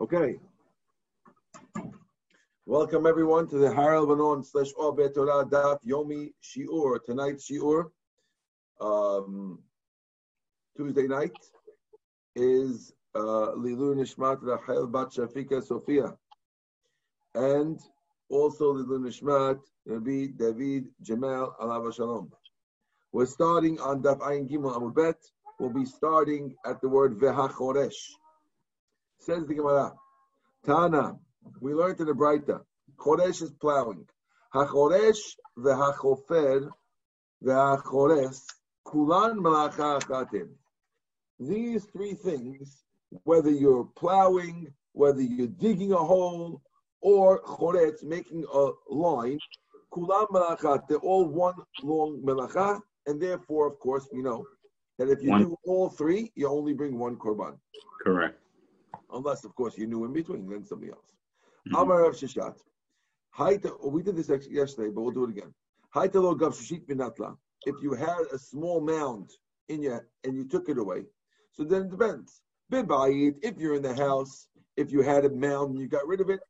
Okay. Welcome everyone to the Har Lebanon / Or Beit Torah Daf Yomi Shiur. Tonight's Shiur, Tuesday night, is Lilu Nishmat Rachel Bat Shafika Sofia, and also Lilu Nishmat Rabbi David Jamal Alav Shalom. We're starting on Daf Ayin Gimel Amud Bet. We'll be starting at the word Vehachoresh. Says the Gemara, Tana, we learned in the Braita, Choresh is plowing. HaChoresh v'hachofer v'hachores kulan malacha achatim. These three things, whether you're plowing, whether you're digging a hole, or choretz, making a line, kulan malacha, they're all one long malacha, and therefore, of course, we know that if you do all three, you only bring one korban. Correct. Unless, of course, you knew in between, then something else. Amar Rav Sheshat. We did this yesterday, but we'll do it again. If you had a small mound in your and you took it away, so then it depends. If you're in the house, if you had a mound and you got rid of it,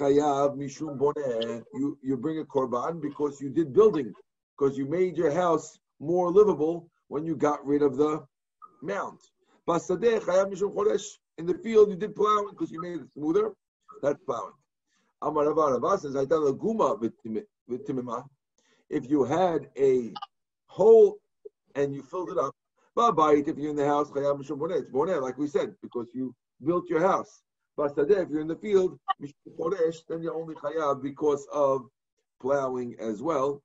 you bring a korban because you did building, because you made your house more livable when you got rid of the mound. In the field, you did plowing because you made it smoother. That's plowing. Amar Rava says, if you had a hole and you filled it up, if you're in the house, like we said, because you built your house. If you're in the field, then you're only chayav because of plowing as well.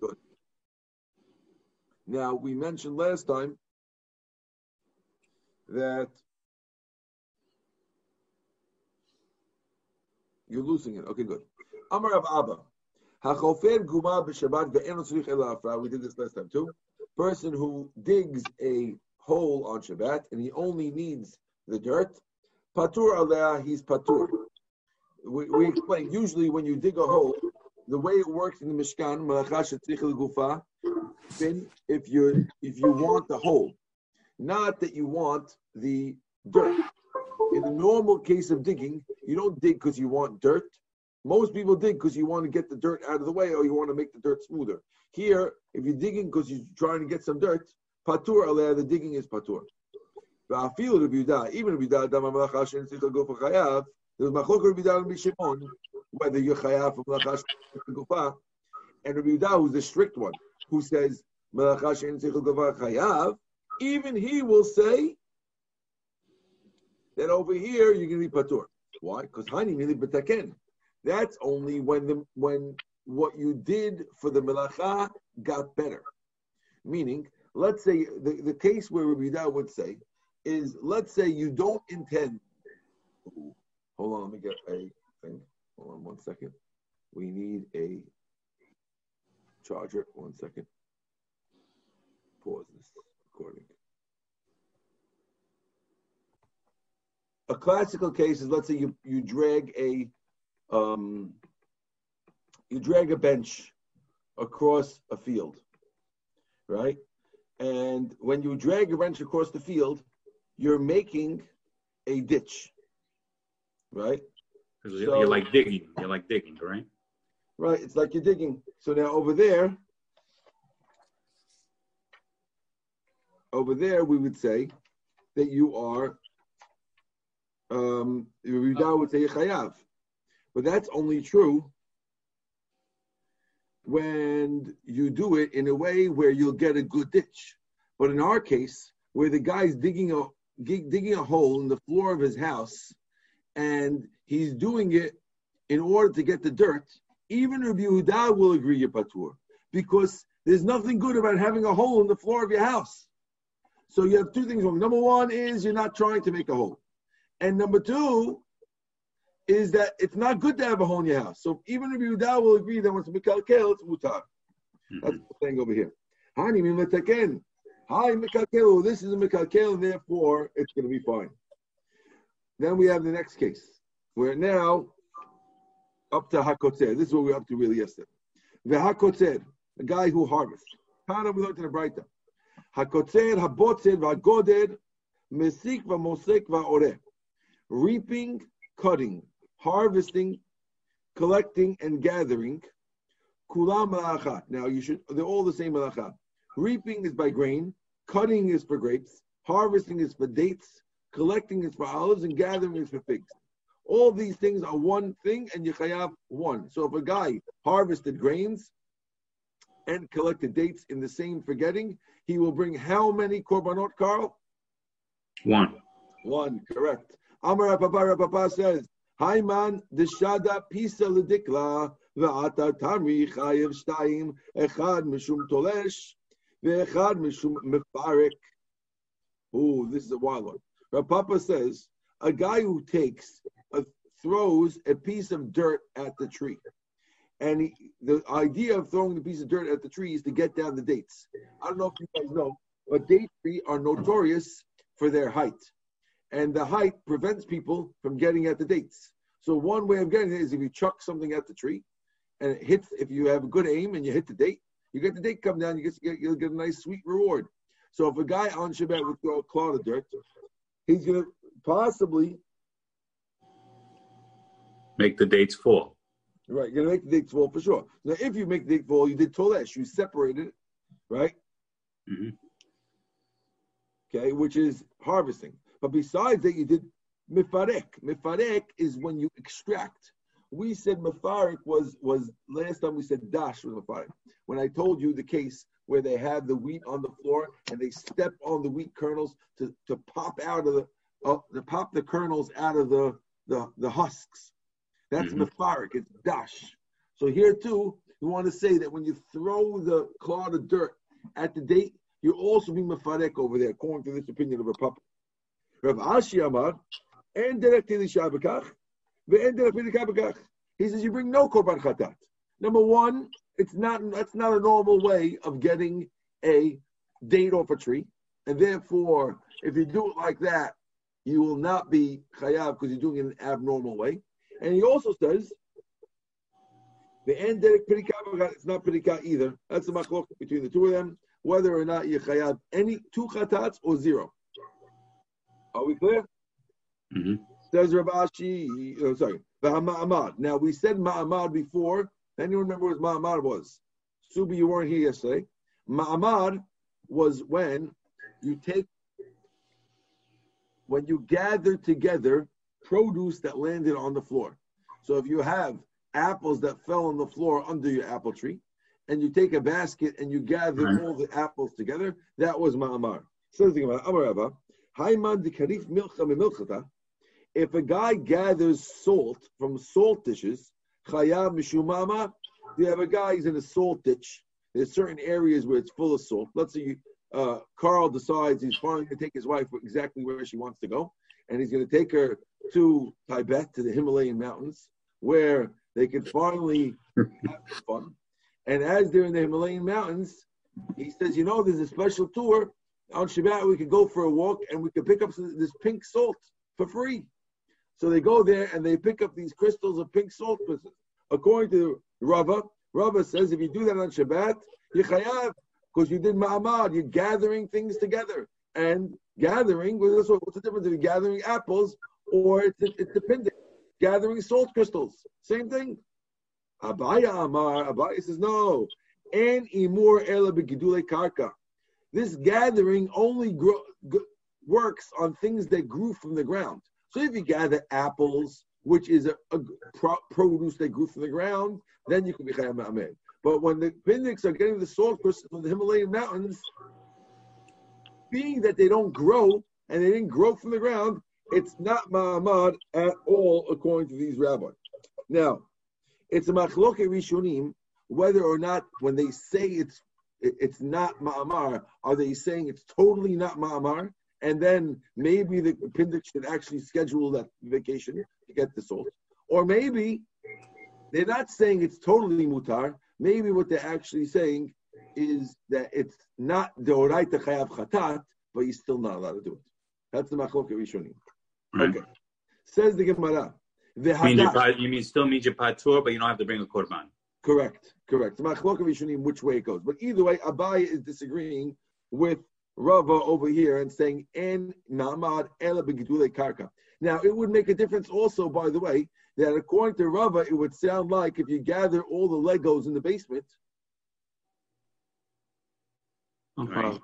Good. Now, we mentioned last time that you're losing it. Okay, good. Amar Rav Abba, hachofer guma b'shabbat ve'eno tzrich ela hafra. We did this last time too. Person who digs a hole on Shabbat and he only needs the dirt, patur aleh, he's patur. We explain. Usually, when you dig a hole, the way it works in the Mishkan, malacha shetzrich l'gufa, then if you want the hole. Not that you want the dirt. In the normal case of digging, you don't dig because you want dirt. Most people dig because you want to get the dirt out of the way or you want to make the dirt smoother. Here, if you're digging because you're trying to get some dirt, patur aleh, the digging is patur. Even whether you're chayav from malacha gufa, and Rabbi Yehuda, who's the strict one, who says malacha she'en tzricha l'gufa chayav, even he will say that over here you're going to be patur. Why? Because hani mili b'taken. That's only when what you did for the melacha got better. Meaning, let's say the case where Rabbi Yehuda would say is, let's say you don't intend. Hold on, let me get a thing. Hold on one second. We need a charger. One second. Pause this. A classical case is, let's say you drag a bench across a field, right? And when you drag a bench across the field, you're making a ditch, right? So, you're like digging, right? Right, it's like you're digging. So now over there, we would say that you are, Yehuda would say chayav, but that's only true when you do it in a way where you'll get a good ditch. But in our case, where the guy's digging a hole in the floor of his house, and he's doing it in order to get the dirt, even Rabbi Yehuda will agree you're patur, because there's nothing good about having a hole in the floor of your house. So you have two things wrong. Number one is you're not trying to make a hole. And number two is that it's not good to have a hole in your house. So even if Yehuda will agree that once we mikalkel, it's mutar. That's the thing over here. Hani mimataken. Hi mikalkelu. This is a mikalkel, and therefore it's going to be fine. Then we have the next case. We're now up to hakotzer. This is what we were up to really yesterday. The hakotzer, the guy who harvests. Tana, we learned in the Braita. Hakotzer, habotzer, vagoder, mesik, vamosek, vaoreh. reaping, cutting, harvesting, collecting, and gathering. Kulam malacha. Now they're all the same malacha. Reaping is by grain, cutting is for grapes, harvesting is for dates, collecting is for olives, and gathering is for figs. All these things are one thing, and you chayav one. So if a guy harvested grains and collected dates in the same forgetting, he will bring how many korbanot, Carl? One, correct. Amar Papa says, Haiman deshada pisa ledikla ve'ata tamri chayev shtayim echad mishum tolesh ve'echad mishum mefarek. Oh, this is a wild one. Rapapa says, a guy who throws a piece of dirt at the tree. And the idea of throwing the piece of dirt at the tree is to get down the dates. I don't know if you guys know, but date trees are notorious for their height. And the height prevents people from getting at the dates. So one way of getting it is if you chuck something at the tree and it hits, if you have a good aim and you hit the date, you get the date come down, you'll get a nice sweet reward. So if a guy on Shabbat would throw a clod of dirt, he's going to possibly make the dates fall. Right, you're going to make the dates fall for sure. Now, if you make the date fall, you did tolesh, you separated it, right? Mm-hmm. Okay, which is harvesting. But besides that, you did mifarek. Mifarek is when you extract. We said mifarek was last time we said dash was mifarek. When I told you the case where they had the wheat on the floor and they step on the wheat kernels to pop out of the pop the kernels out of the husks. That's mifarek. It's dash. So here too, you want to say that when you throw the clod of dirt at the date, you're also being mifarek over there, according to this opinion of a puppet. Rav Ashi Amar, and he says you bring no korban chatat. Number one, that's not a normal way of getting a date off a tree, and therefore, if you do it like that, you will not be chayav because you're doing it in an abnormal way. And he also says it's not pirikah either. That's the machlok between the two of them, whether or not you chayav any two chatats or zero. Are we clear? Mm-hmm. Says Rav Ashi, Ma'amad. Now, we said Ma'amad before. Anyone remember what Ma'amad was? Subi, you weren't here yesterday. Ma'amad was when you gather together produce that landed on the floor. So if you have apples that fell on the floor under your apple tree, and you take a basket and you gather all the apples together, that was Ma'amad. So think about Amarava. If a guy gathers salt from salt dishes, you have a guy who's in a salt ditch. There's certain areas where it's full of salt. Let's say Carl decides he's finally going to take his wife exactly where she wants to go, and he's going to take her to Tibet, to the Himalayan mountains, where they can finally have fun. And as they're in the Himalayan mountains, he says, there's a special tour. On Shabbat, we could go for a walk and we could pick up this pink salt for free. So they go there and they pick up these crystals of pink salt. According to Rava says if you do that on Shabbat, you chayav, because you did ma'amad, you're gathering things together. And gathering, what's the difference between gathering apples or it's dependent? Gathering salt crystals, same thing. Abaya says, no. And imur ela begidule karka. This gathering only works on things that grew from the ground. So if you gather apples, which is a produce that grew from the ground, then you can be chayav ma'amad. But when the Pindiks are getting the salt crystals from the Himalayan mountains, being that they don't grow, and they didn't grow from the ground, it's not ma'amad at all, according to these rabbis. Now, it's a machloket rishonim, whether or not when they say it's not ma'amar. Are they saying it's totally not ma'amar? And then maybe the Pindik should actually schedule that vacation to get the salt. Or maybe they're not saying it's totally mutar. Maybe what they're actually saying is that it's not deoraita chayav chatat, but you're still not allowed to do it. That's the machloket rishonim. Right. Okay. Says the Gemara. Still means your patur, but you don't have to bring a korban. Correct. It's machloket rishonim which way it goes. But either way, Abaye is disagreeing with Rava over here and saying en namad ela begidule karka. Now it would make a difference also, by the way, that according to Rava, it would sound like if you gather all the Legos in the basement. Okay.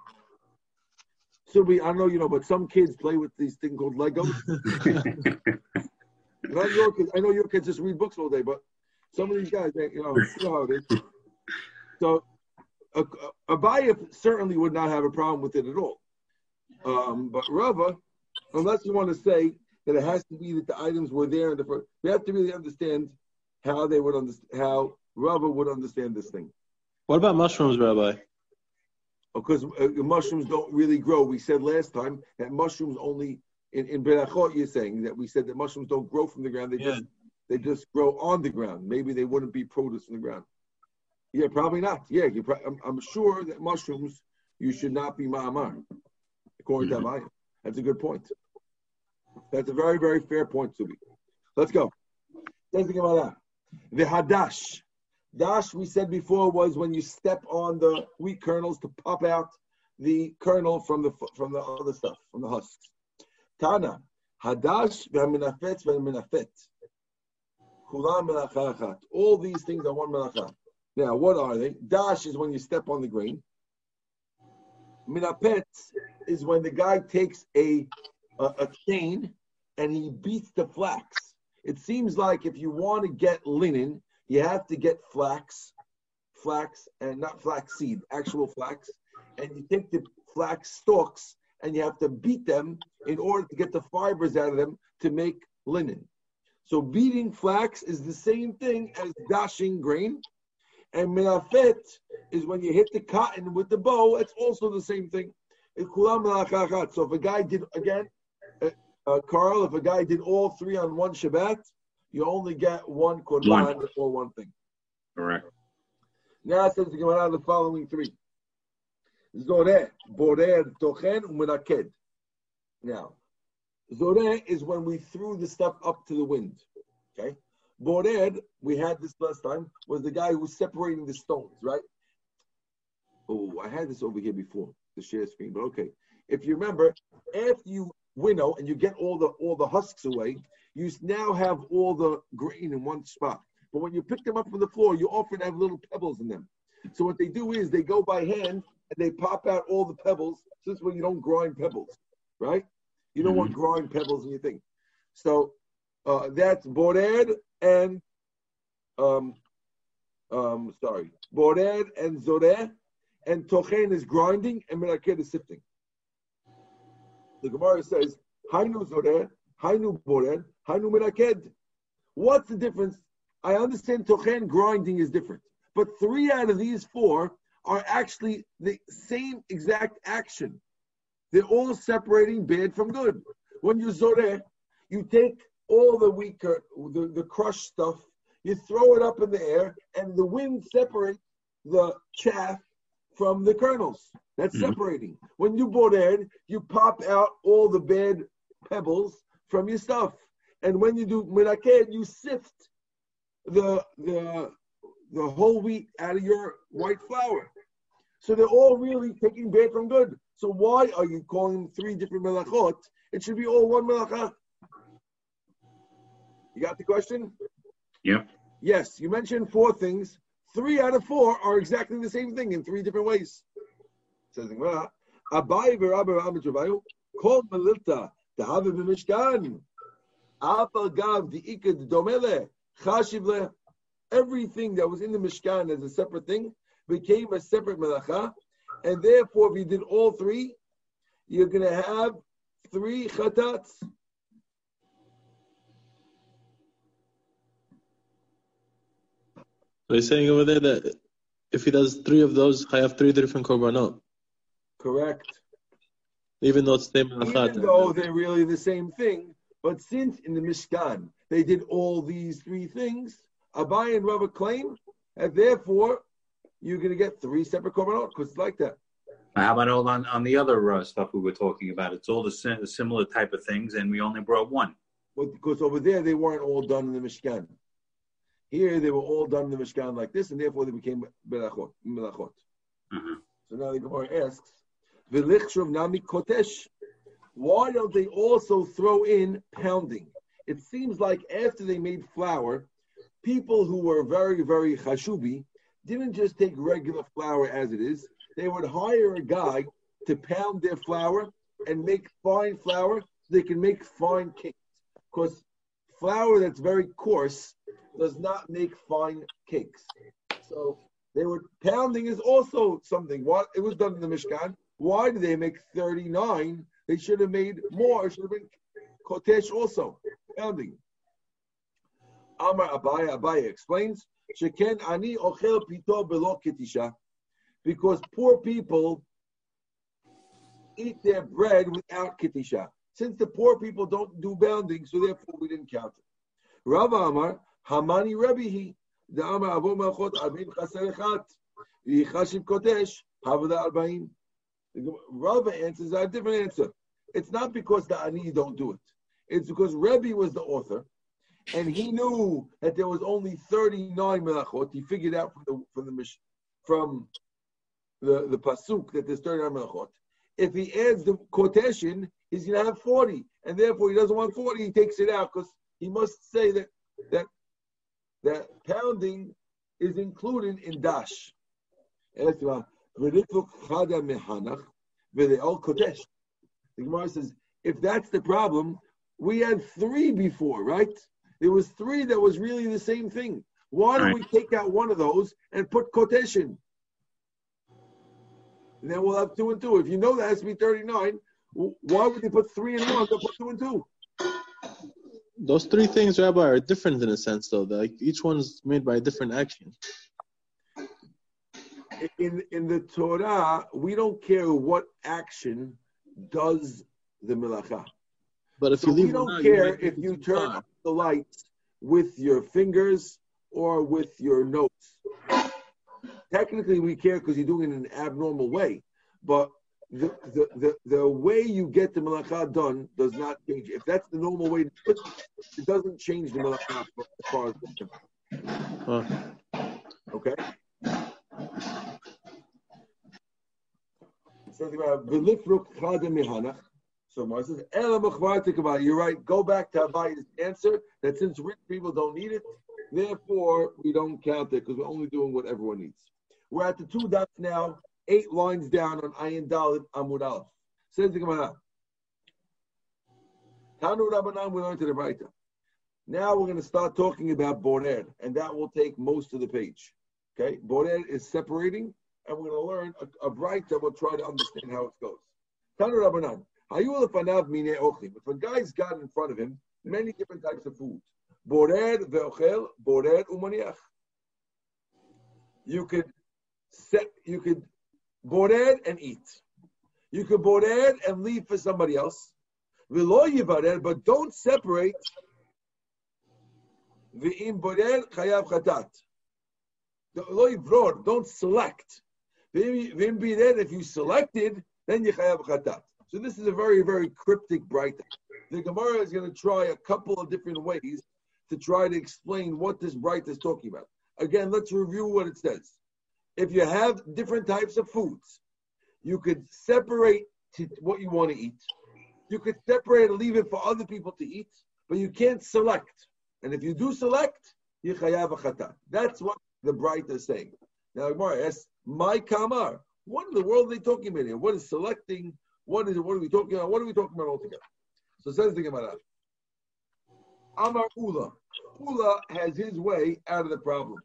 So I know but some kids play with these things called Legos. I know your kids just read books all day, but some of these guys, how it is. So Abaye certainly would not have a problem with it at all. But Rava, unless you want to say that it has to be that the items were there in the first, we have to really understand how they would how Rava would understand this thing. What about mushrooms, Rabbi? Because mushrooms don't really grow. We said last time that mushrooms only in Berachot. You're saying that we said that mushrooms don't grow from the ground. They just grow on the ground. Maybe they wouldn't be produce from the ground. Yeah, probably not. Yeah, I'm sure that mushrooms, you should not be ma'amar, according to Abaye. That's a good point. That's a very, very fair point, Subi. Let's go. Let's think about that. The hadash. Dash, we said before, was when you step on the wheat kernels to pop out the kernel from the other stuff, from the husk. Tana, hadash v'minafetz v'minafet. Kulam melachachat. All these things are one melachah. Now, what are they? Dash is when you step on the grain. Minapet is when the guy takes a chain and he beats the flax. It seems like if you want to get linen, you have to get flax, and not flax seed, actual flax. And you take the flax stalks and you have to beat them in order to get the fibers out of them to make linen. So beating flax is the same thing as dashing grain. And menafet is when you hit the cotton with the bow. It's also the same thing. So if a guy did, again, Carl, if a guy did all three on one Shabbat, you only get one korban or one thing. Correct. Now it says to come out of the following three. Zoreh, boreh, tochen, umenaked. Now, zoreh is when we threw the stuff up to the wind. Okay? Bored, we had this last time, was the guy who's separating the stones, right? Oh, I had this over here before, the share screen, but okay. If you remember, after you winnow and you get all the husks away, you now have all the grain in one spot. But when you pick them up from the floor, you often have little pebbles in them. So what they do is they go by hand and they pop out all the pebbles. So this way you don't grind pebbles, right? You don't want grind pebbles in your thing. So that's bored. And borer and zoreh, and tochen is grinding, and meraked is sifting. The Gemara says, "Hainu zoreh, hainu borer, hainu meraked." What's the difference? I understand tochen grinding is different, but three out of these four are actually the same exact action. They're all separating bad from good. When you zoreh, you take all the weaker, the crushed stuff, you throw it up in the air, and the wind separates the chaff from the kernels. That's separating. When you bored, you pop out all the bad pebbles from your stuff. And when you do meraked, you sift the whole wheat out of your white flour. So they're all really taking bad from good. So why are you calling three different melachot? It should be all one melachah. You got the question? Yep. Yes, you mentioned four things. Three out of four are exactly the same thing in three different ways. Says Abaye v'Rabbi Amar Ravayu called Melilta the Havi b'Mishkan. Apagav the Ikad Domele Chashivle. Everything that was in the Mishkan as a separate thing became a separate melacha, and therefore, if you did all three, you're going to have three chatats. They're saying over there that if he does three of those, I have three different korbanot. Correct. Even though it's the same melachah. Even though they're really the same thing, but since in the Mishkan they did all these three things, Abaye and Rava claim, and therefore you're going to get three separate korbanot because it's like that. How about on the other stuff we were talking about? It's all the similar type of things, and we only brought one. Well, because over there they weren't all done in the Mishkan. Here, they were all done in the Mishkan like this, and therefore they became melachot. So now the Gemara asks, Why don't they also throw in pounding? It seems like after they made flour, people who were very, very chashubi didn't just take regular flour as it is. They would hire a guy to pound their flour and make fine flour so they can make fine cakes. Because flour that's very coarse does not make fine cakes. So they were pounding is also something. What it was done in the Mishkan. Why did they make 39? They should have made more. It should have been kotesh also. Pounding. Amar Abaya explains, Sheken ani ochel pito belo ketisha, because poor people eat their bread without ketisha. Since the poor people don't do pounding, so therefore we didn't count it. Rava Amar Hamani Rebihi the Amar Abu Malchot Arbim Chaser Echat Yichashim Kodesh Havada Arbaim. Rava answers a different answer. It's not because the Ani don't do it. It's because Rebbe was the author, and he knew that there was only 39 melachot. He figured out from the pasuk that there's 39 melachot. If he adds the quotation, he's going to have 40, and therefore he doesn't want 40. He takes it out because he must say that pounding is included in dash. The Gemara says, if that's the problem, we had 3 before, right? There was 3 that was really the same thing. Why don't we take out one of those and put kodesh in? And then we'll have 2 and 2. If you know that has to be 39, why would they put 3 and 1? They'll put 2 and 2. Those 3 things, Rabbi, are different in a sense, though. Like each one's made by a different action. In the Torah, we don't care what action does the melacha. But if so you don't care if you turn off the lights with your fingers or with your nose. Technically, we care because you're doing it in an abnormal way. But the way you get the melacha done does not change. If that's the normal way to do it, it doesn't change the melacha as far as concerned. Okay? So Mars says, you're right, go back to Abaya's answer that since rich people don't need it, therefore we don't count it because we're only doing what everyone needs. We're at the 2 dots now, 8 lines down on Ayin Dalet Amud Aleph. Says the Gemara. Tanu Rabbanan, we learned to the Braita. Now we're going to start talking about Borer, and that will take most of the page. Okay, Borer is separating, and we're going to learn a Braita. We'll try to understand how it goes. Tanu Rabbanan. If a guy's got in front of him many different types of food, borer ve'ochel, borer umaniach. You could borer and eat. You could borer and leave for somebody else. V'lo yivarer, but don't separate. V'im borer chayav chatat. Lo yivror, don't select. V'im birer, if you selected, then you chayav chatat. So this is a very, very cryptic braita. The Gemara is going to try a couple of different ways to try to explain what this braita is talking about. Again, let's review what it says. If you have different types of foods, you could separate what you want to eat. You could separate and leave it for other people to eat, but you can't select. And if you do select, you chayav chatat. That's what the braita is saying. Now, Gemara asks, "My kamar, what in the world are they talking about here? What is selecting? What is it? What are we talking about? What are we talking about altogether?" So says the Gemara. Amar Ula. Ula has his way out of the problem.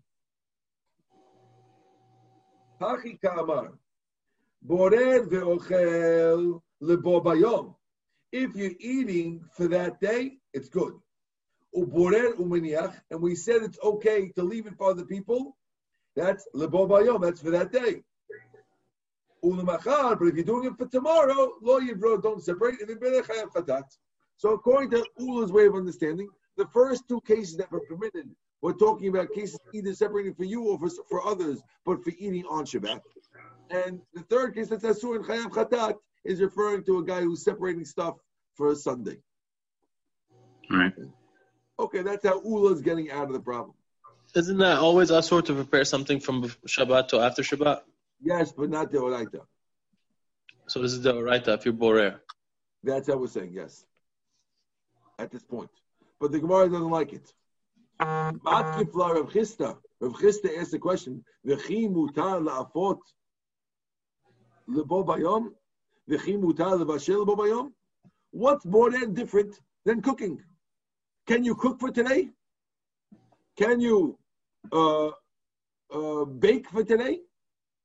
Hachika Amar. Borer ve'ochel lebo bayom. If you're eating for that day, it's good. Uborer umeniach. And we said it's okay to leave it for other people. That's lebo bayom. That's for that day. But if you're doing it for tomorrow, lo yibro, don't separate. So according to Ula's way of understanding, the first 2 cases that were permitted were talking about cases either separating for you or for others, but for eating on Shabbat. And the third case that's asur and chayav chatat is referring to a guy who's separating stuff for a Sunday. All right. Okay, that's how Ula's getting out of the problem. Isn't that always asur to prepare something from Shabbat to after Shabbat? Yes, but not the Oraita. So this is the Oraita if you're Borer. That's what we're saying, yes. At this point. But the Gemara doesn't like it. Matkifla Rav Chista. Rav Chista asked the question, V'chi mutar la'afot lebo bayom? V'chi mutar levashel lebo bayom? What's more than different than cooking? Can you cook for today? Can you bake for today?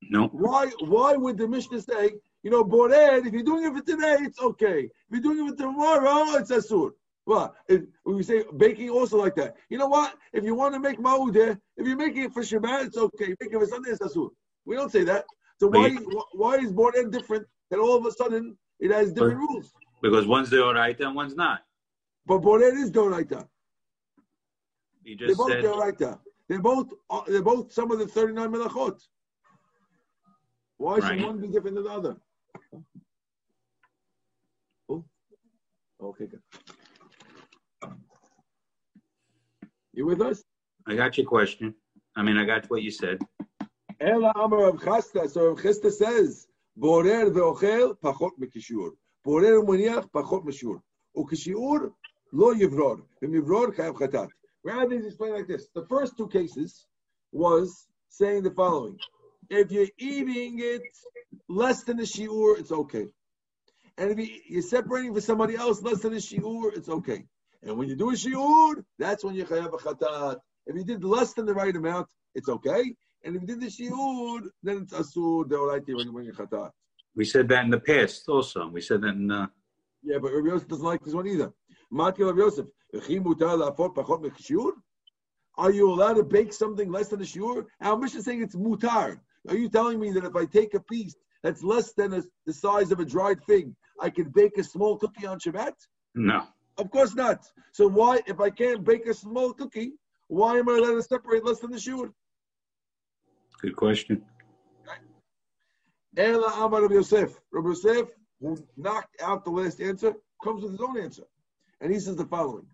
No. Why would the Mishnah say, you know, Bored, if you're doing it for today, it's okay. If you're doing it for tomorrow, it's asur. Well, we say baking also like that. You know what? If you want to make ma'udeh, if you're making it for Shabbat, it's okay. If you're making it for Sunday, it's asur. We don't say that. So why is Bored different that all of a sudden it has different rules? Because one's the Oraita and one's not. But Bored is the Oraita. You just they're both the Oraita. They're both some of the 39 melachot. Why should one be different than the other? Oh, okay, good. You with us? I got your question. I got what you said. Ela Amar Rav Chista. So Rav Chista says, "Borer ve'ochel pachot mikishur. Borer u'moniach pachot mishur. U'kishiur lo yivror. V'mivror chayav chatat." Rather, he's explaining like this. The first two cases was saying the following. If you're eating it less than a shiur, it's okay. And if you're separating for somebody else less than a shiur, it's okay. And when you do a shiur, that's when you chayav a chatat. If you did less than the right amount, it's okay. And if you did the shiur, then it's asur deoraita when you chatat. We said that in the past also. We said that in the... Yeah, but Rabbi Yosef doesn't like this one either. Matke Rabbi Yosef, v'chi mutar la'afot pachot mekishiur? Are you allowed to bake something less than a shiur? Our Mishnah is saying it's mutar. Are you telling me that if I take a piece that's less than the size of a dried fig, I can bake a small cookie on Shabbat? No. Of course not. So why, if I can't bake a small cookie, why am I allowed to separate less than the shiur? Good question. Ela Amar Rabbi Yosef. Rabbi Yosef, who knocked out the last answer, comes with his own answer. And he says the following.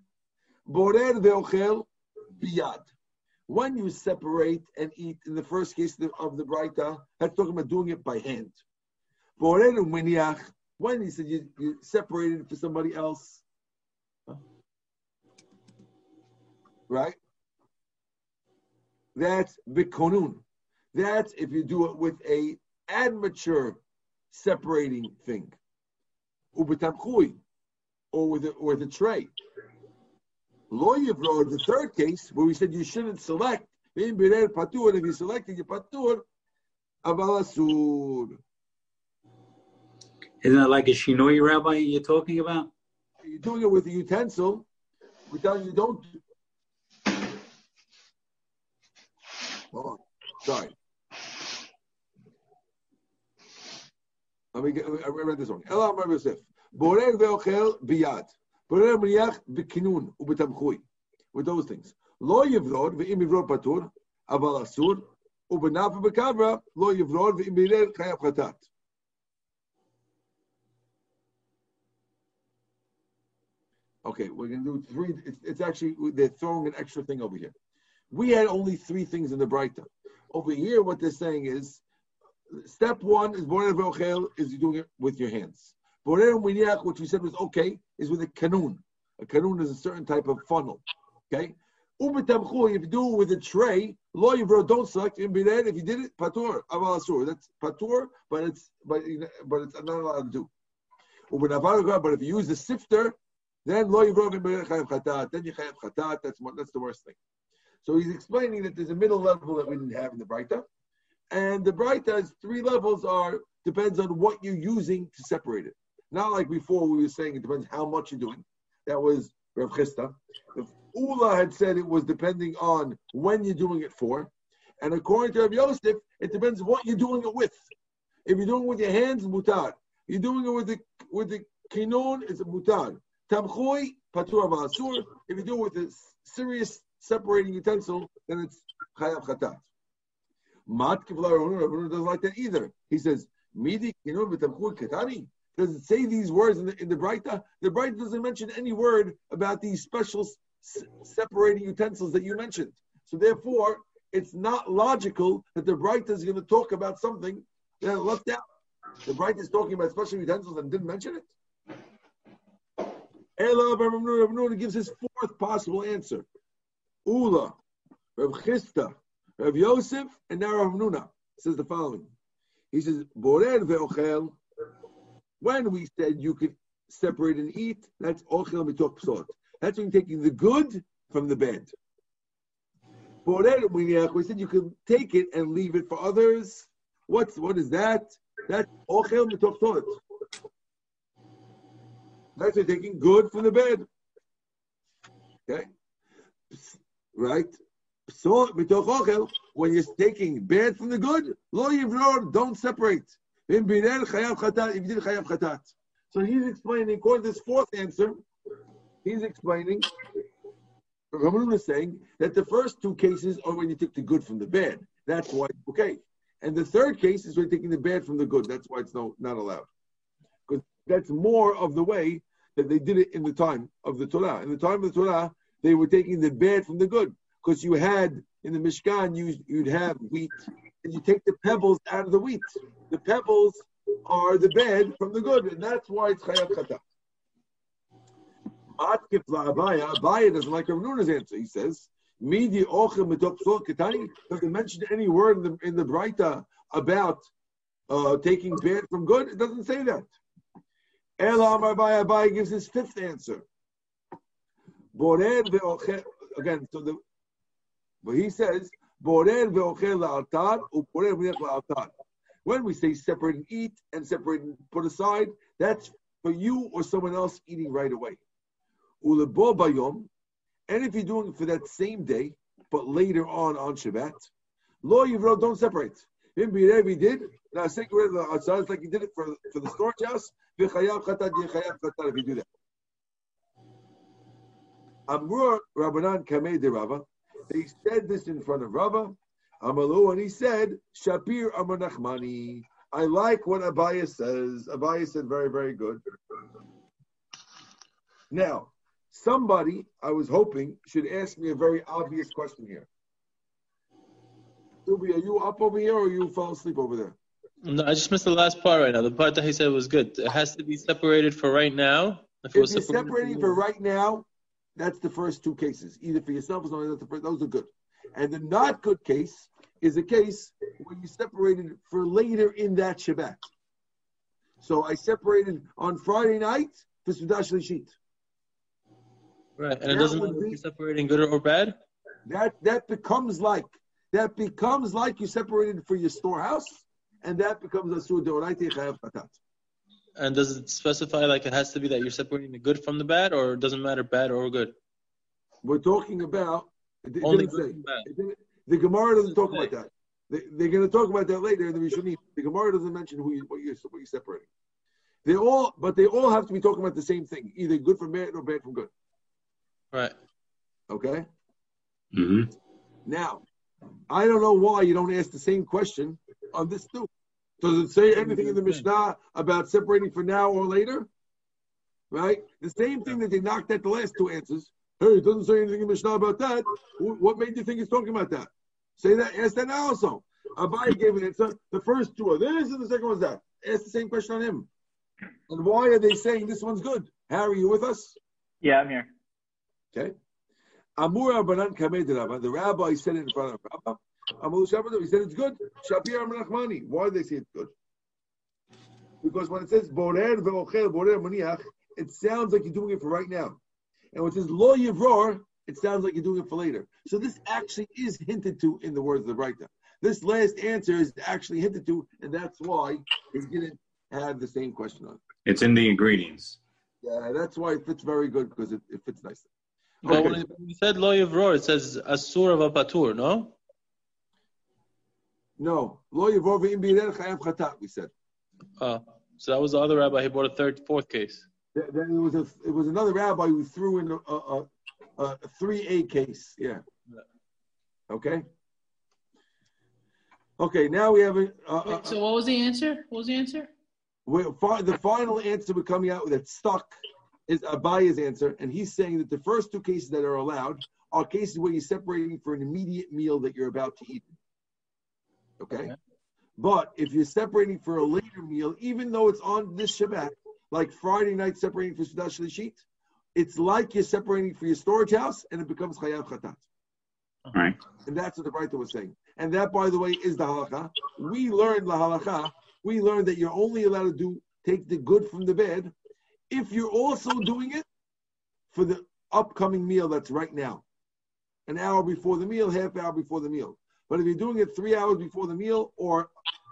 Borer ve'ochel biyad. When you separate and eat, in the first case of the Braita, that's talking about doing it by hand. When he said you separated for somebody else, right? That's bikonun. That's if you do it with a amateur separating thing. Ubetamchui, or with a tray. Loyevro, the third case, where we said you shouldn't select, and if you selected your patur, avalasur. Isn't that like a shinoi, Rabbi, you're talking about? You're doing it with a utensil, without you don't. Hold on, sorry. I read this one. Ela Amar Yosef, borer ve'ochel biyad. With those things. Lo yivrod ve'im yivrod patur, aval asur, ubenaf v'kavra, lo yivrod ve'im yivrod chayav chatat. Okay, we're going to do three. It's actually, they're throwing an extra thing over here. We had only three things in the Braita. Over here, what they're saying is, step one is borer ve'ochel, is you're doing it with your hands. Borer u'moniach, which we said was okay, is with a kanun. A kanun is a certain type of funnel. Okay? U'betamchui, if you do it with a tray, lo yivro, don't select, if you did it, patur, aval asur. That's patur, but it's not allowed to do. But if you use the sifter, then lo yivro, chayav chatat. Then you chayav chatat. That's the worst thing. So he's explaining that there's a middle level that we didn't have in the Braita. And the Braita's three levels depends on what you're using to separate it. Not like before we were saying it depends how much you're doing. That was Rav Chista. If Ula had said it was depending on when you're doing it for. And according to Rav Yosef, it depends what you're doing it with. If you're doing it with your hands, mutar. You're doing it with the kinon, it's mutar. Tamchui, patur v'asur. If you do it with a serious separating utensil, then it's chayav chatat. Mat kivla Rav doesn't like that either. He says, midi kinon v'tamchui katani. Does it say these words in the Braita? The Braita doesn't mention any word about these special separating utensils that you mentioned. So therefore, it's not logical that the Braita is going to talk about something that left out. The bride is talking about special utensils and didn't mention it. Ela Rav Huna gives his fourth possible answer. Ula, Rav Chista, Rav Yosef, and now Rav Huna says the following. He says, Borer ve'ochel, when we said you could separate and eat, that's ochel mitoch psot. That's when you're taking the good from the bad. Borer miniach, we said you could take it and leave it for others. What is that? That's ochel mitoch psot. That's you're taking good from the bad. Okay? Right? So, when you're taking bad from the good, lo yivror, don't separate. If you did chayav chatat. So he's explaining, according to this fourth answer, he's explaining, Rav Huna is saying that the first two cases are when you take the good from the bad. That's why it's okay. And the third case is when you're taking the bad from the good. That's why it's not allowed. Because that's more of the way that they did it in the time of the Torah. In the time of the Torah, they were taking the bad from the good. Because you had, in the Mishkan, you'd have wheat, and you take the pebbles out of the wheat. The pebbles are the bad from the good, and that's why it's Chayav Chatat. Matkif la'Abaya, Abaya doesn't like Rav Huna's answer. He says, Midi Ochem Mitoch Psot Ketani, doesn't mention any word in the Braita about taking bad from good. It doesn't say that. Ela Amar Abaya, Abaya gives his fifth answer. Borer ve'ochel, again, so the but he says, when we say separate and eat and separate and put aside, that's for you or someone else eating right away. And if you're doing it for that same day, but later on Shabbat, don't separate. It's like you did it for the storage house. If you do that. Amr Rabbanan Kamei de Rava. They said this in front of Rava, Amalu, and he said, Shapir Amar Nachmani. I like what Abaya says. Abaya said, very, very good. Now, somebody, I was hoping, should ask me a very obvious question here. Ubi, are you up over here or you fell asleep over there? No, I just missed the last part right now. The part that he said was good. It has to be separated for right now. If you're separating for right now, that's the first two cases. Either for yourself or something else, those are good. And the not good case is a case when you separated for later in that Shabbat. So I separated on Friday night for Sudash Lishit. Right, and that it doesn't mean you're separating good or bad? That becomes like you separated for your storehouse, and that becomes a Asur Deoraita Chayav Chatat. And does it specify like it has to be that you're separating the good from the bad, or it doesn't matter bad or good? We're talking about only good. The Gemara doesn't talk about that. They're going to talk about that later in the Rishonim. The Gemara doesn't mention what you're separating. They all have to be talking about the same thing, either good from bad or bad from good. Right. Okay. Mm-hmm. Now, I don't know why you don't ask the same question on this too. Does it say anything in the Mishnah about separating for now or later? Right? The same thing that they knocked at the last two answers. Hey, it doesn't say anything in the Mishnah about that. What made you think it's talking about that? Say that, ask that now also. Abai gave an answer. The first two are this and the second one's that. Ask the same question on him. And why are they saying this one's good? Harry, you with us? Yeah, I'm here. Okay. Amur Rabbanan Kamei de Rava. The rabbi said it in front of Rava. He said it's good. Shapir Amnachmani. Why do they say it's good? Because when it says Borer ve'ochel, Borer maniach, it sounds like you're doing it for right now. And when it says Lo Yivror, it sounds like you're doing it for later. So this actually is hinted to in the words of the Braita. This last answer is actually hinted to, and that's why it didn't have the same question on it. It's in the ingredients. Yeah, that's why it fits very good, because it fits nicely. But okay. When you said Lo Yivror, it says Asur v'patur, no? No, lo yivor ve'im b'irel chayav chatat. We said. So that was the other rabbi. He brought a third, fourth case. Then it was another rabbi who threw in a 3A case. Yeah. Okay. Okay. Now we have a. Wait, so what was the answer? What was the answer? The final answer we're coming out with that stuck is Abaya's answer, and he's saying that the first two cases that are allowed are cases where you're separating for an immediate meal that you're about to eat. Okay, But if you're separating for a later meal, even though it's on this Shabbat, like Friday night separating for Seudah Shlishit, it's like you're separating for your storage house, and it becomes Chayav Chatat. All right. And that's what the Braita was saying. And that, by the way, is the halakha. We learned the halakha. We learned that you're only allowed to take the good from the bad if you're also doing it for the upcoming meal that's right now. An hour before the meal, half hour before the meal. But if you're doing it 3 hours before the meal or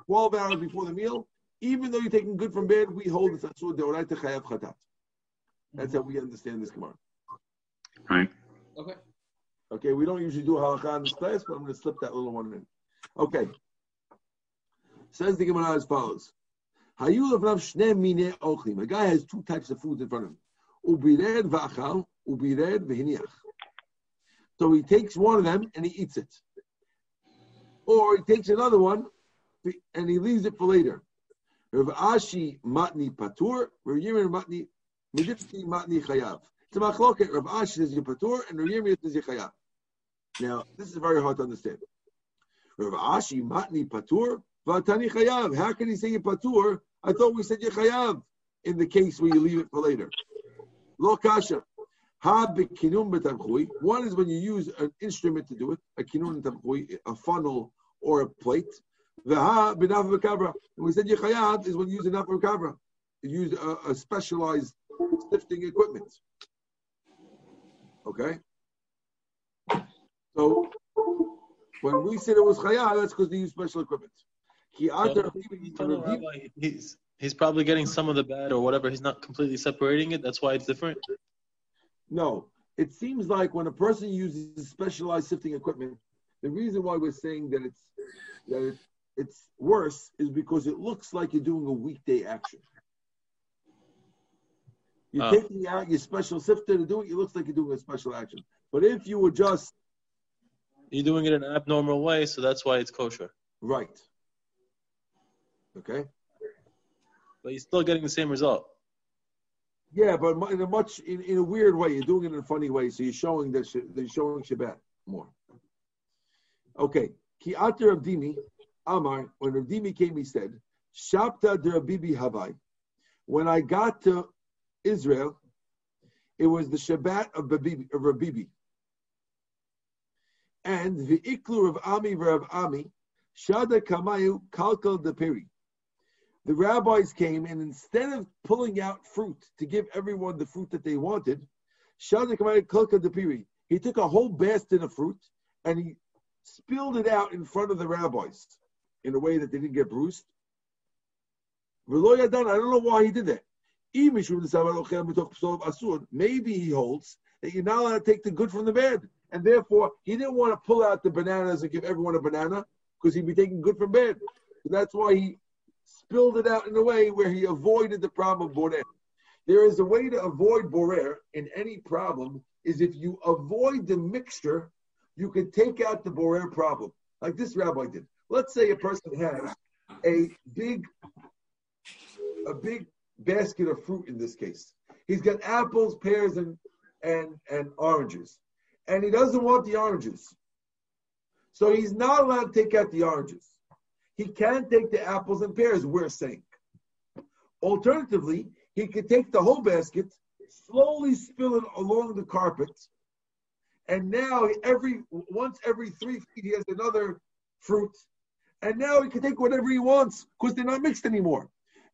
12 hours before the meal, even though you're taking good from bad, we hold it's asur deoraita chayav chatat. That's how we understand this gemara. Right. Okay. Okay, we don't usually do halakha in this class, but I'm going to slip that little one in. Okay. Says the Gemara as follows. A guy has two types of foods in front of him. Ubired v'achal, ubired v'hiniach. So he takes one of them and he eats it. Or he takes another one and he leaves it for later. Rav Ashi matni patur, Rav Yirmiyah matni midifti matni chayav. It's a machloket. Rav Ashi says you're patur and Rav Yirmiyah says you're chayav. Now, this is very hard to understand. Rav Ashi matni patur v'atani chayav. How can he say you're patur? I thought we said you're chayav in the case where you leave it for later. Lo kasha. One is when you use an instrument to do it, a kinun tamchui, a funnel or a plate. The ha b'naf v'kavra. And we said yechayad is when you use a naf v'kavra. You use a specialized sifting equipment. Okay. So when we said it was chayad, that's because they use special equipment. He's probably getting some of the bad or whatever. He's not completely separating it. That's why it's different. No, it seems like when a person uses specialized sifting equipment, the reason why we're saying that it's worse is because it looks like you're doing a weekday action. You're taking out your special sifter to do it. It looks like you're doing a special action. But if you were just... You're doing it in an abnormal way, so that's why it's kosher. Right. Okay? But you're still getting the same result. Yeah, but in a much in a weird way, you're doing it in a funny way, so you're showing that you're showing Shabbat more. Okay, Ki Ater Rav Dimi Amar. When Rav Dimi came, he said, "Shabta de Rabbi Bibi Havai." When I got to Israel, it was the Shabbat of Rabbi Bibi, and Ve'iklu Rav Ami Shada Kamayu Kalkal de Peri. The rabbis came, and instead of pulling out fruit to give everyone the fruit that they wanted, he took a whole basket of fruit and he spilled it out in front of the rabbis in a way that they didn't get bruised. I don't know why he did that. Maybe he holds that you're not allowed to take the good from the bad, and therefore he didn't want to pull out the bananas and give everyone a banana because he'd be taking good from bad. And that's why he spilled it out in a way where he avoided the problem of borer. There is a way to avoid borer in any problem is if you avoid the mixture, you can take out the borer problem, like this rabbi did. Let's say a person has a big basket of fruit in this case. He's got apples, pears, and oranges. And he doesn't want the oranges. So he's not allowed to take out the oranges. He can take the apples and pears, we're saying. Alternatively, he could take the whole basket, slowly spill it along the carpet, and now once every 3 feet he has another fruit, and now he can take whatever he wants because they're not mixed anymore.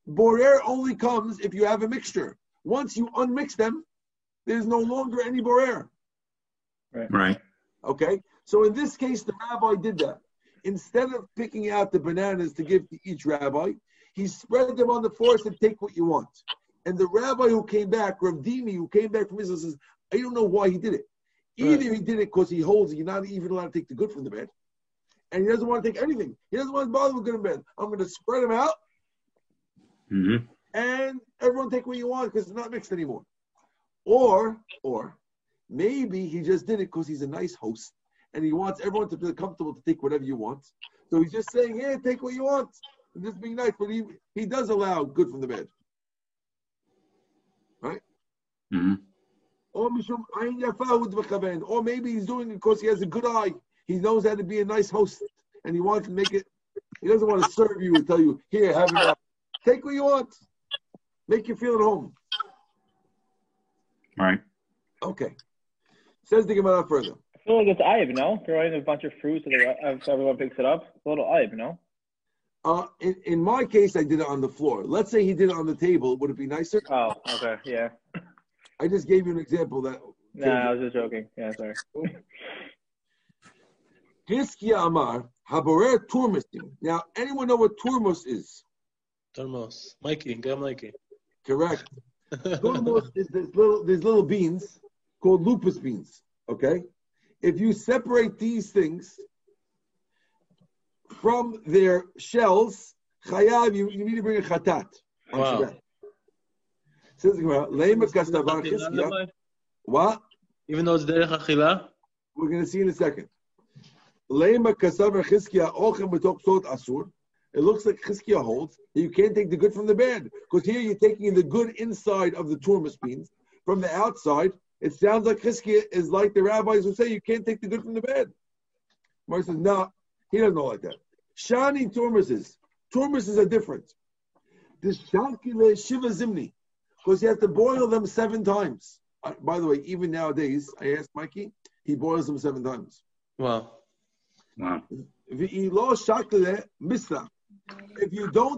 Borer only comes if you have a mixture. Once you unmix them, there's no longer any borer. Right. Okay, so in this case, the rabbi did that. Instead of picking out the bananas to give to each rabbi, he spread them on the floor and said, take what you want. And the rabbi who came back, Rav Dimi, who came back from Israel, says, I don't know why he did it. Either he did it because he holds you're not even allowed to take the good from the bad, and he doesn't want to take anything. He doesn't want to bother with good and bad. I'm going to spread them out, and everyone take what you want because it's not mixed anymore. Or maybe he just did it because he's a nice host, and he wants everyone to feel comfortable to take whatever you want. So he's just saying, yeah, take what you want. And just be nice. But he does allow good from the bad. Right? Mm-hmm. Or maybe he's doing it because he has a good eye. He knows how to be a nice host. And he wants to make it He doesn't want to serve you and tell you, here, have it out. Take what you want. Make you feel at home. All right. Okay. Says the Gemara further. I feel like it's ayib, no? Throwing a bunch of fruit so everyone picks it up. It's a little ayib, no? In my case, I did it on the floor. Let's say he did it on the table. Would it be nicer? Oh, okay. Yeah. I just gave you an example that... No, I was just joking. Yeah, sorry. Hiskia Amar, Haborer Turmusim. Now, anyone know what Turmus is? Turmus. Mikey, go Mikey. Correct. Turmus is these little beans called lupus beans, okay? If you separate these things from their shells, chayav, you need to bring a chatat. Wow. What? Even though it's derech achila? We're going to see in a second. It looks like Chizkiah holds that you can't take the good from the bad, because here you're taking the good inside of the turmus beans from the outside. It sounds like Chizkiah is like the rabbis who say you can't take the good from the bad. Mar says, no, he doesn't know like that. Shani turmuses. Turmuses are different. This Shankile Shiva Zimni, because you have to boil them 7 times. By the way, even nowadays, I asked Mikey, he boils them 7 times. Wow. If you don't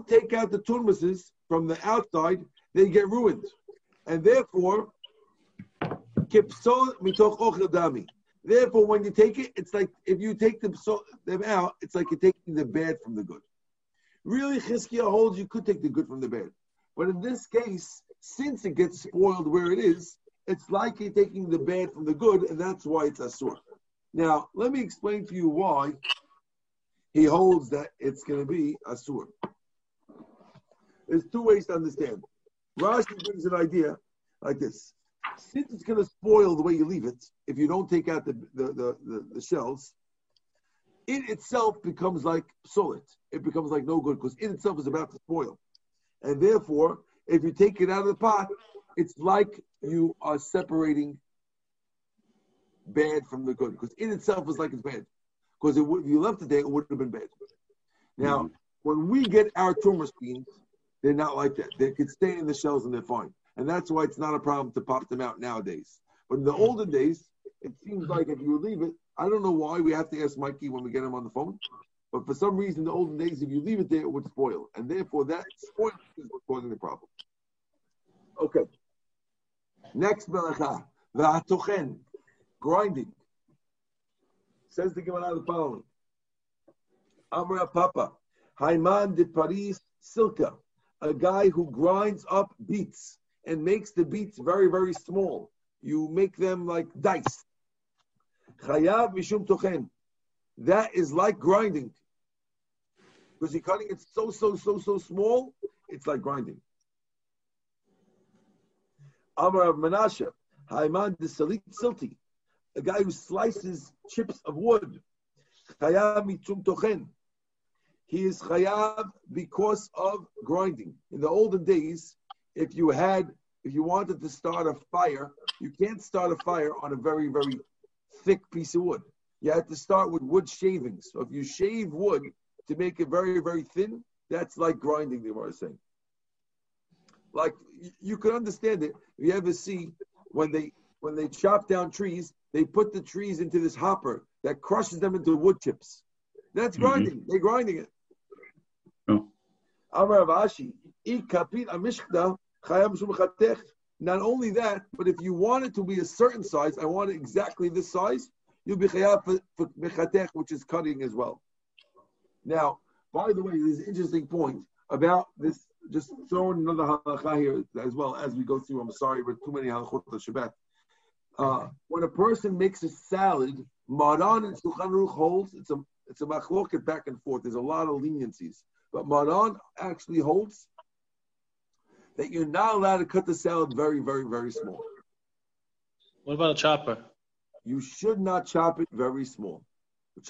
take out the turmuses from the outside, they get ruined. And therefore, therefore, when you take it, it's like if you take them out, it's like you're taking the bad from the good. Really, Chizkiah holds you could take the good from the bad. But in this case, since it gets spoiled where it is, it's like you're taking the bad from the good, and that's why it's asur. Now, let me explain to you why he holds that it's going to be asur. There's 2 ways to understand. Rashi brings an idea like this. Since it's going to spoil the way you leave it, if you don't take out the shells, it itself becomes like psolet. It becomes like no good, because it itself is about to spoil. And therefore, if you take it out of the pot, it's like you are separating bad from the good, because in itself is like it's bad. Because if you left it there, it wouldn't have been bad. Now, when we get our turmeric beans, they're not like that. They could stay in the shells and they're fine. And that's why it's not a problem to pop them out nowadays. But in the olden days, it seems like if you leave it, I don't know why, we have to ask Mikey when we get him on the phone, but for some reason, in the olden days, if you leave it there, it would spoil. And therefore, that spoiling is what's causing the problem. Okay. Next melacha, v'atochen, grinding. Says the Gemara the following: Amra Papa, Haiman de Paris Silka, a guy who grinds up beets and makes the beets very, very small. You make them like dice. Chayav mishum tochen. That is like grinding, because you're cutting it so small. It's like grinding. Amar of Menashe, Haiman de Salit Silti, a guy who slices chips of wood. Chayav mitzum tochen. He is chayav because of grinding. In the olden days, if you wanted to start a fire, you can't start a fire on a very, very thick piece of wood. You had to start with wood shavings. So if you shave wood to make it very, very thin, that's like grinding, they were saying. Like, you can understand it. If you ever see when they chop down trees, they put the trees into this hopper that crushes them into wood chips. That's grinding. They're grinding it. Not only that, but if you want it to be a certain size, I want it exactly this size, you'll be chayav for mechatech, which is cutting as well. Now, by the way, there's an interesting point about this. Just throwing another halakha here as well as we go through. I'm sorry, but too many halachot of Shabbat. When a person makes a salad, Maran and Shulchan Aruch holds, it's a machloket back and forth. There's a lot of leniencies. But Maran actually holds that you're not allowed to cut the salad very, very, very small. What about a chopper? You should not chop it very small.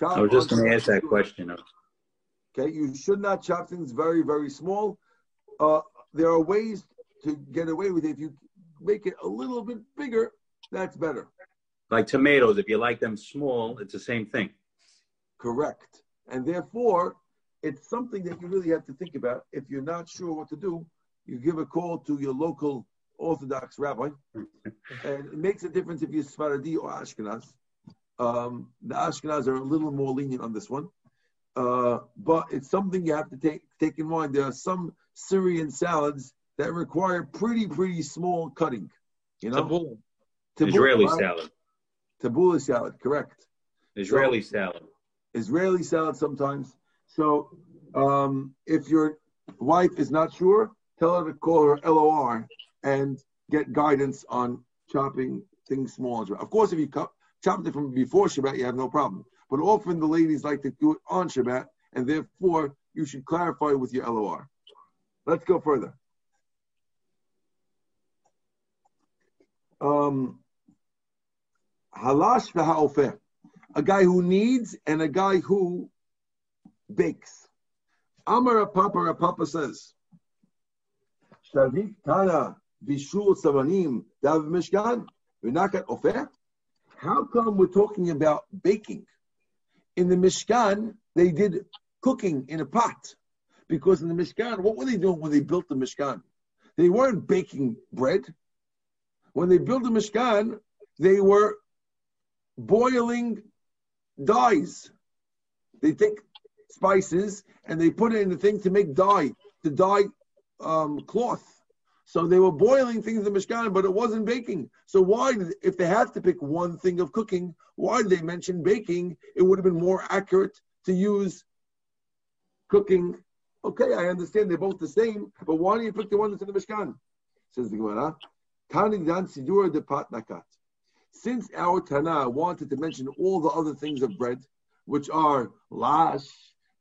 I was just going to ask that question. Okay, you should not chop things very, very small. There are ways to get away with it. If you make it a little bit bigger, that's better. Like tomatoes, if you like them small, it's the same thing. Correct. And therefore, it's something that you really have to think about. If you're not sure what to do, you give a call to your local Orthodox rabbi, and it makes a difference if you're Sfaradi or Ashkenaz. The Ashkenaz are a little more lenient on this one, but it's something you have to take in mind. There are some Syrian salads that require pretty small cutting. You know, tabbouleh. Israeli salad. Tabbouleh salad, correct. Israeli salad. Israeli salad sometimes. So if your wife is not sure, tell her to call her LOR and get guidance on chopping things smaller. Of course, if you chopped it from before Shabbat, you have no problem. But often the ladies like to do it on Shabbat, and therefore you should clarify with your LOR. Let's go further. Halash v'ha'ofeh, a guy who needs and a guy who bakes. Amar Papa says, Shavik Tana Bishul Savanim Dav Mishkan V'nakat Ofeh. How come we're talking about baking? In the Mishkan, they did cooking in a pot. Because in the Mishkan, what were they doing when they built the Mishkan? They weren't baking bread. When they built the Mishkan, they were boiling dyes. They take spices and they put it in the thing to make dye, to dye cloth. So they were boiling things in the Mishkan, but it wasn't baking. So why, if they had to pick one thing of cooking, why did they mention baking? It would have been more accurate to use cooking. Okay, I understand they're both the same, but why do you pick the one that's in the Mishkan? Says the Gemara, Tani Dan Sidura de Patnakat. Since our Tana wanted to mention all the other things of bread, which are lash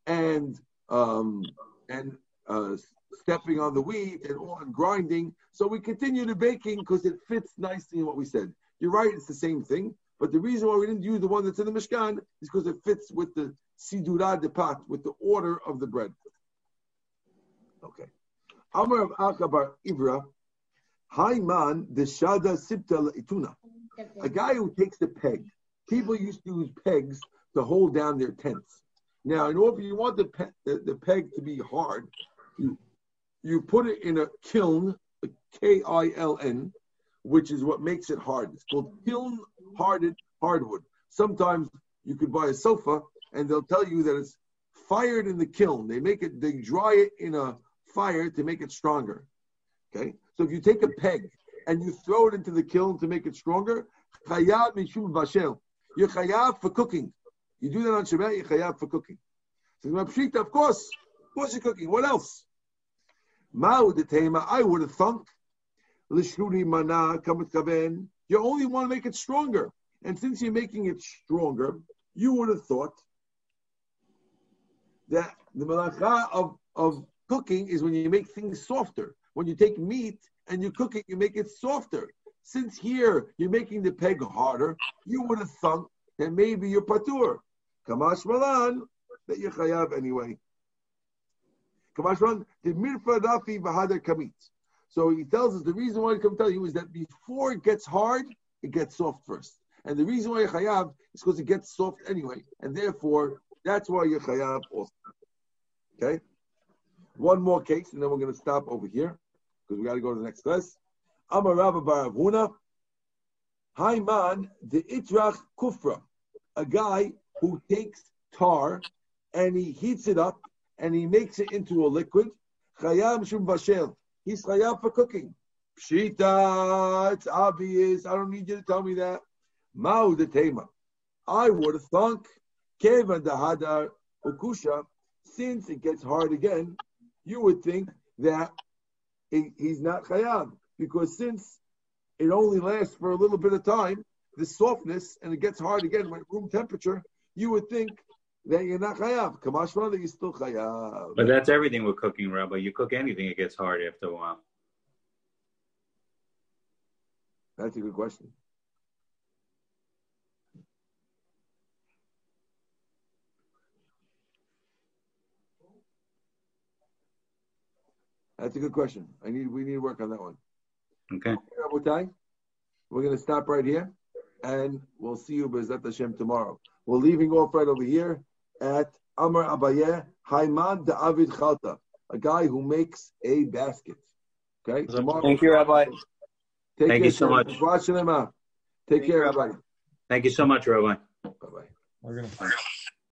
and stepping on the wheat and on grinding, so we continue the baking because it fits nicely in what we said. You're right, it's the same thing, but the reason why we didn't use the one that's in the Mishkan is because it fits with the sidura de pat, with the order of the bread. Okay. Amar of Akabar Ibra, Haiman the Shada Sipta Ituna. A guy who takes the peg. People used to use pegs to hold down their tents. Now, in order, you want the peg to be hard, you put it in a kiln, a K-I-L-N, which is what makes it hard. It's called kiln-hardened hardwood. Sometimes you could buy a sofa, and they'll tell you that it's fired in the kiln. They dry it in a fire to make it stronger. Okay, so if you take a peg and you throw it into the kiln to make it stronger, chayav mishum bashel. You're chayav for cooking. You do that on Shabbat, you're chayav for cooking. So of course you're cooking. What else? I would have thunk. You only want to make it stronger. And since you're making it stronger, you would have thought that the malacha of cooking is when you make things softer. When you take meat and you cook it, you make it softer. Since here you're making the peg harder, you would have thunk that maybe you're patur. Kamash malan, that you're chayav anyway. Kamash malan, the mirfa rafi v'hadar kamit. So he tells us the reason why I come tell you is that before it gets hard, it gets soft first. And the reason why you're chayav is because it gets soft anyway. And therefore, that's why you're chayav also. Okay? One more case, and then we're going to stop over here, because we got to go to the next class. Amar Rabba Bar Avuna, Haiman the Itrach Kufra, a guy who takes tar and he heats it up and he makes it into a liquid. Chayav Shum Bashel, he's chayav for cooking. Pshita, it's obvious. I don't need you to tell me that. Ma'u the Tema, I would have thunk. Kevan the Hadar Ukusha, since it gets hard again, you would think that he's not chayav, because since it only lasts for a little bit of time, the softness, and it gets hard again at room temperature, you would think that you're not chayav. Kamashma, that you're still chayav. But that's everything with cooking, Rabbi. You cook anything, it gets hard after a while. That's a good question. That's a good question. We need to work on that one. Okay. We're going to stop right here, and we'll see you B'ezrat Hashem tomorrow. We're leaving off right over here at Amar Abaye Haiman Da'avid Chalta, a guy who makes a basket. Okay? Tomorrow, thank you, Rabbi. Thank you so much. Take care, Rabbi. Thank you so much, Rabbi. Bye-bye.